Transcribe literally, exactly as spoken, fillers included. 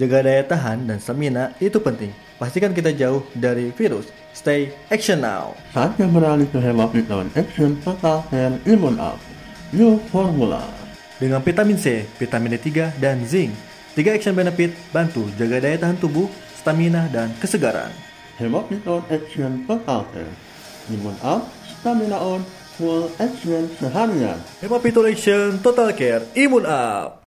Jaga daya tahan dan stamina itu penting. Pastikan kita jauh dari virus. Stay action now. Saatnya beralih ke Hemaviton Action Total and Immune Up New Formula. Dengan vitamin C, vitamin D tiga, dan zinc. Tiga action benefit bantu jaga daya tahan tubuh, stamina, dan kesegaran. Hemaviton Action Total and Immune Up Stamina On Full Action seharian. Hemaviton Action Total Care Immune Up.